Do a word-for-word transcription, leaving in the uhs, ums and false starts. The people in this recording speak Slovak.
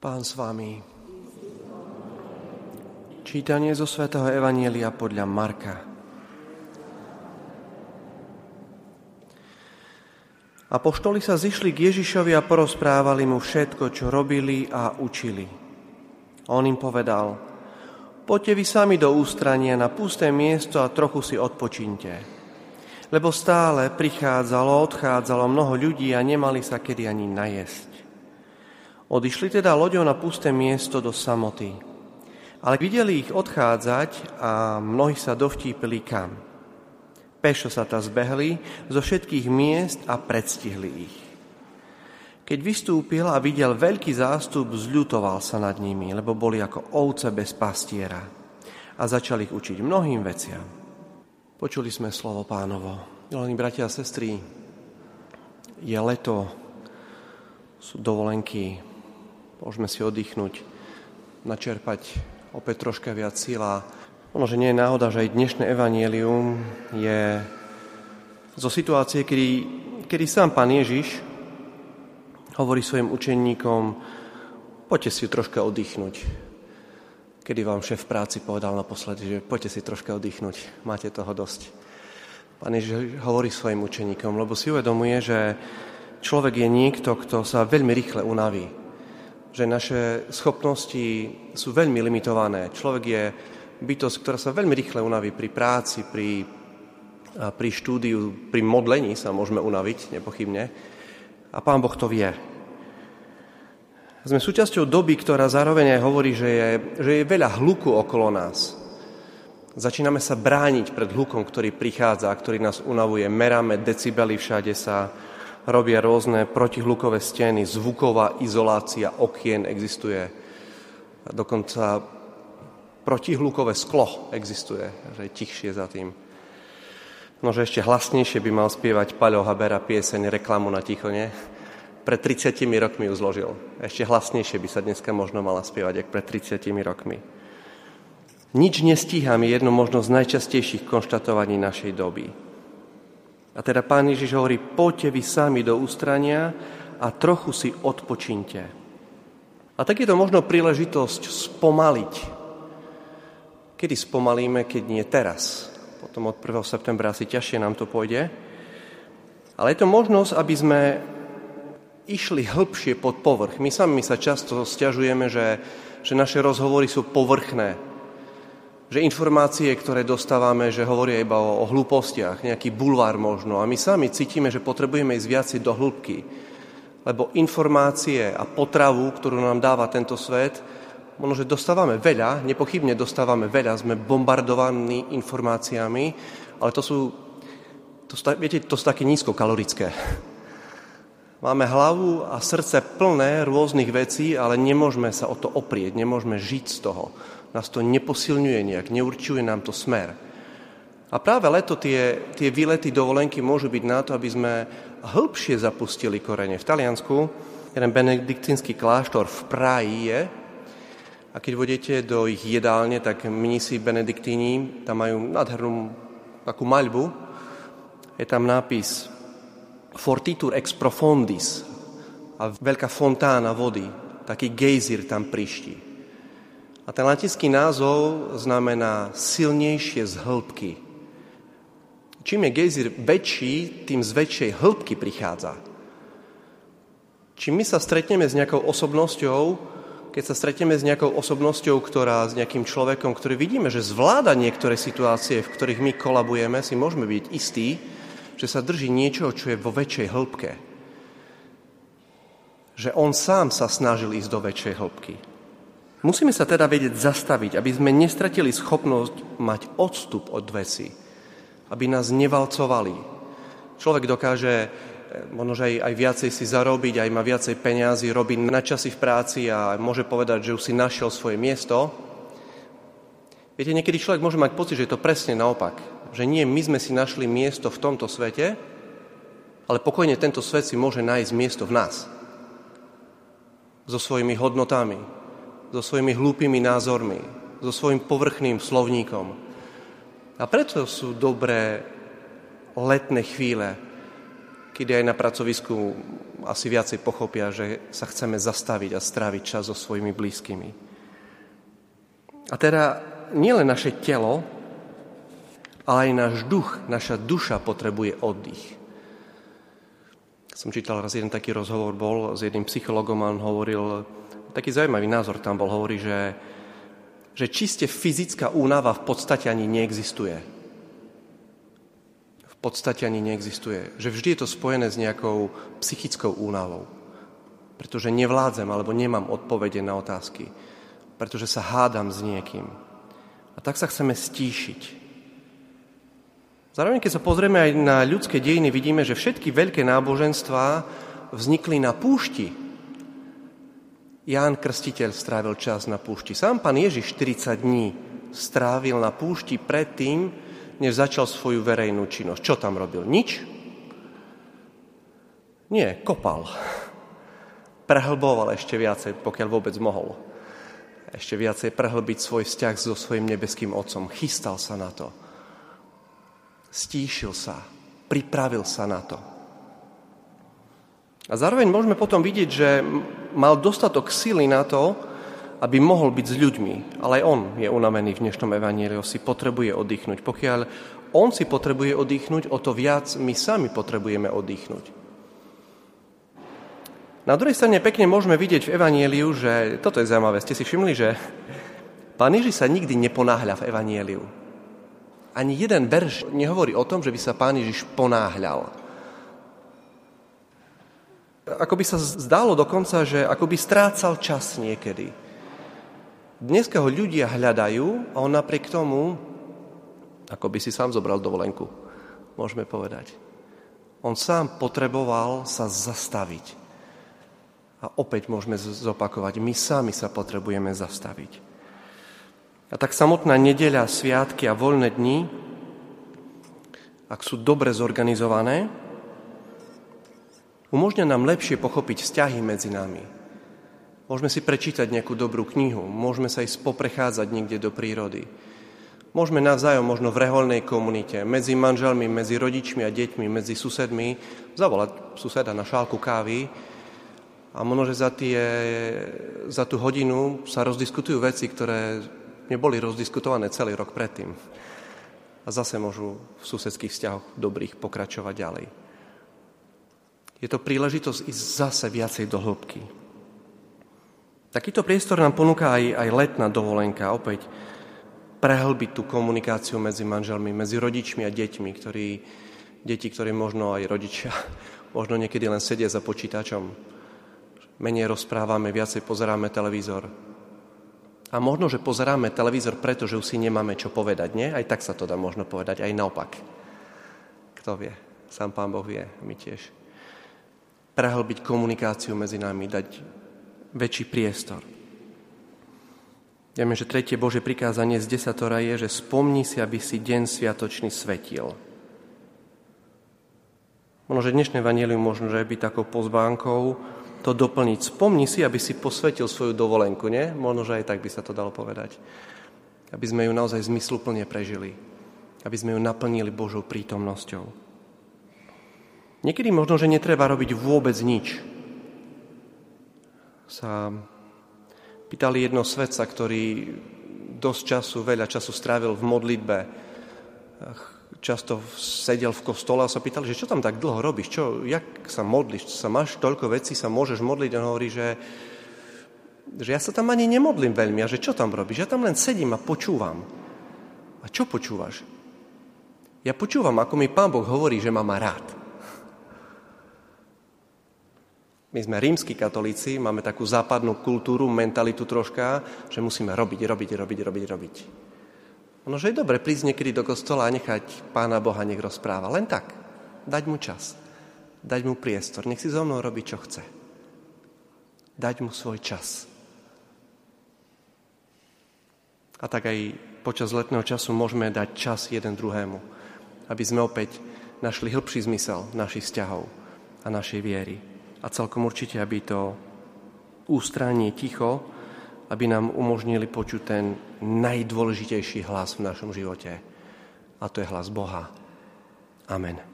Pán s vami. Čítanie zo svätého Evanjelia podľa Marka. Apoštoli sa zišli k Ježišovi a porozprávali mu všetko, čo robili a učili. On im povedal: Poďte vy sami do ústrania na pusté miesto a trochu si odpočíňte. Lebo stále prichádzalo, odchádzalo mnoho ľudí a nemali sa kedy ani najesť. Odišli teda loďou na pusté miesto do samoty. Ale videli ich odchádzať a mnohí sa dovtípili kam. Pešo sa ta zbehli zo všetkých miest a predstihli ich. Keď vystúpil a videl veľký zástup, zľutoval sa nad nimi, lebo boli ako ovce bez pastiera. A začal ich učiť mnohým veciam. Počuli sme slovo Pánovo. Milí bratia a sestry, je leto, sú dovolenky, môžeme si oddychnúť, načerpať opäť troška viac síla. Ono, že nie je náhoda, že aj dnešné evanjelium je zo situácie, kedy, kedy sám Pán Ježiš hovorí svojim učeníkom: poďte si troška oddychnúť. Kedy vám šéf v práci povedal naposledy, že poďte si troška oddychnúť, máte toho dosť. Pán Ježiš hovorí svojim učeníkom, lebo si uvedomuje, že človek je niekto, kto sa veľmi rýchle unaví. Že naše schopnosti sú veľmi limitované. Človek je bytosť, ktorá sa veľmi rýchle unaví pri práci, pri, pri štúdiu, pri modlení sa môžeme unaviť, nepochybne. A Pán Boh to vie. Sme súčasťou doby, ktorá zároveň aj hovorí, že je, že je veľa hluku okolo nás. Začíname sa brániť pred hlukom, ktorý prichádza, ktorý nás unavuje. Meráme decibely, všade sa robia rôzne protihlukové steny, zvuková izolácia okien existuje. Dokonca protihlukové sklo existuje, že je tichšie za tým. Nože ešte hlasnejšie by mal spievať Paľo Habera pieseň Reklamu na ticho, nie? Pred tridsiatimi rokmi ju zložil. Ešte hlasnejšie by sa dneska možno mala spievať, ako pred tridsiatimi rokmi. Nič nestíham je jedno možno z najčastejších konštatovaní našej doby. A teda Pán Ježiš hovorí: poďte vy sami do ústrania a trochu si odpočíňte. A tak je to možno príležitosť spomaliť. Kedy spomalíme, keď nie teraz? Potom od prvého septembra asi ťažšie nám to pôjde. Ale je to možnosť, aby sme išli hlbšie pod povrch. My sami sa často sťažujeme, že, že naše rozhovory sú povrchné. Že informácie, ktoré dostávame, že hovoria iba o, o hlúpostiach, nejaký bulvár možno. A my sami cítime, že potrebujeme ísť viac do hĺbky. Lebo informácie a potravu, ktorú nám dáva tento svet, ono, že dostávame veľa, nepochybne dostávame veľa, sme bombardovaní informáciami, ale to sú, to, viete, to sú také nízkokalorické. Máme hlavu a srdce plné rôznych vecí, ale nemôžeme sa o to oprieť, nemôžeme žiť z toho. Nás to neposilňuje nejak, neurčuje nám to smer. A práve leto tie, tie výlety, dovolenky môžu byť na to, aby sme hĺbšie zapustili korene. V Taliansku jeden benediktínsky kláštor v Praji je, a keď vodete do ich jedálne, tak mnísi benediktíni tam majú nádhernú takú maľbu. Je tam nápis Fortitur ex profundis a veľká fontána vody, taký gejzír tam prišti. A ten latinský názov znamená silnejšie z hĺbky. Čím je gejzír väčší, tým z väčšej hĺbky prichádza. Čím my sa stretneme s nejakou osobnosťou, keď sa stretneme s nejakou osobnosťou, ktorá s nejakým človekom, ktorý vidíme, že zvláda niektoré situácie, v ktorých my kolabujeme, si môžeme byť istí, že sa drží niečo, čo je vo väčšej hĺbke. Že on sám sa snažil ísť do väčšej hĺbky. Musíme sa teda vedieť zastaviť, aby sme nestratili schopnosť mať odstup od veci. Aby nás nevalcovali. Človek dokáže možno aj, aj viacej si zarobiť, aj má viacej peniazy, robí na časy v práci a môže povedať, že už si našiel svoje miesto. Viete, niekedy človek môže mať pocit, že je to presne naopak. Že nie my sme si našli miesto v tomto svete, ale pokojne tento svet si môže nájsť miesto v nás. So svojimi hodnotami, so svojimi hlúpými názormi, so svojím povrchným slovníkom. A preto sú dobré letné chvíle, kedy aj na pracovisku asi viacej pochopia, že sa chceme zastaviť a stráviť čas so svojimi blízkymi. A teda nielen naše telo, ale aj náš duch, naša duša potrebuje oddych. Som čítal raz jeden taký rozhovor, bol s jedným psychologom a on hovoril, taký zaujímavý názor tam bol, hovorí, že, že čiste fyzická únava v podstate ani neexistuje. V podstate ani neexistuje. Že vždy je to spojené s nejakou psychickou únavou. Pretože nevládzem alebo nemám odpovede na otázky. Pretože sa hádam s niekým. A tak sa chceme stíšiť. Zároveň, keď sa pozrieme aj na ľudské dejiny, vidíme, že všetky veľké náboženstvá vznikli na púšti. Ján Krstiteľ strávil čas na púšti. Sám pán Ježiš štyridsať dní strávil na púšti predtým, než začal svoju verejnú činnosť. Čo tam robil? Nič? Nie, kopal. Prehlboval ešte viacej, pokiaľ vôbec mohol. Ešte viacej prehlbiť svoj vzťah so svojim nebeským otcom. Chystal sa na to. Stíšil sa. Pripravil sa na to. A zároveň môžeme potom vidieť, že mal dostatok sily na to, aby mohol byť s ľuďmi. Ale aj on je unavený v dnešnom evanjeliu, si potrebuje oddychnúť. Pokiaľ on si potrebuje oddychnúť, o to viac my sami potrebujeme oddychnúť. Na druhej strane pekne môžeme vidieť v evanjeliu, že, toto je zaujímavé, ste si všimli, že pán Ježiš sa nikdy neponáhľa v evanjeliu. Ani jeden verš nehovorí o tom, že by sa pán Ježiš ponáhľal. Ako by sa zdálo dokonca, že ako by strácal čas niekedy. Dneska ho ľudia hľadajú a on napriek tomu, ako by si sám zobral dovolenku, môžeme povedať. On sám potreboval sa zastaviť. A opäť môžeme zopakovať, my sami sa potrebujeme zastaviť. A tak samotná nedeľa, sviatky a voľné dni, ak sú dobre zorganizované, umožňa nám lepšie pochopiť vzťahy medzi nami. Môžeme si prečítať nejakú dobrú knihu, môžeme sa ísť poprechádzať niekde do prírody. Môžeme navzájom, možno v reholnej komunite, medzi manželmi, medzi rodičmi a deťmi, medzi susedmi, zavolať suseda na šálku kávy a možno, že za, tie, za tú hodinu sa rozdiskutujú veci, ktoré neboli rozdiskutované celý rok predtým. A zase môžu v susedských vzťahoch dobrých pokračovať ďalej. Je to príležitosť ísť zase viacej do hĺbky. Takýto priestor nám ponúka aj, aj letná dovolenka. Opäť prehlbiť tú komunikáciu medzi manželmi, medzi rodičmi a deťmi, ktorí, deti, ktorí možno aj rodičia, možno niekedy len sedia za počítačom. Menej rozprávame, viacej pozeráme televízor. A možno, že pozeráme televízor, pretože už si nemáme čo povedať, nie? Aj tak sa to dá možno povedať, aj naopak. Kto vie? Sám Pán Boh vie, my tiež. Prehlbiť komunikáciu medzi nami, dať väčší priestor. Vieme, že tretie Božie prikázanie z desatora je, že spomni si, aby si deň sviatočný svetil. Možno, že dnešné evanjelium možno, že by takou pozvánkou to doplniť. Spomni si, aby si posvetil svoju dovolenku, nie? Možno, že aj tak by sa to dalo povedať. Aby sme ju naozaj zmysluplne prežili. Aby sme ju naplnili Božou prítomnosťou. Niekedy možno, že netreba robiť vôbec nič. Sa pýtali jedno svetca, ktorý dosť času, veľa času strávil v modlitbe. Často sedel v kostole a sa pýtali, že čo tam tak dlho robíš? Čo, jak sa modlíš? Sa máš toľko vecí, sa môžeš modliť? On hovorí, že, že ja sa tam ani nemodlím veľmi. A že čo tam robíš? Ja tam len sedím a počúvam. A čo počúvaš? Ja počúvam, ako mi Pán Boh hovorí, že ma má rád. My sme rímski katolíci, máme takú západnú kultúru, mentalitu troška, že musíme robiť, robiť, robiť, robiť, robiť. Ono, že je dobre prísť niekedy do kostola a nechať Pána Boha, nech rozpráva. Len tak, dať mu čas, dať mu priestor, nech si so mnou robí, čo chce. Dať mu svoj čas. A tak aj počas letného času môžeme dať čas jeden druhému, aby sme opäť našli hĺbší zmysel našich vzťahov a našej viery. A celkom určite, aby to ústranie ticho, aby nám umožnili počuť ten najdôležitejší hlas v našom živote. A to je hlas Boha. Amen.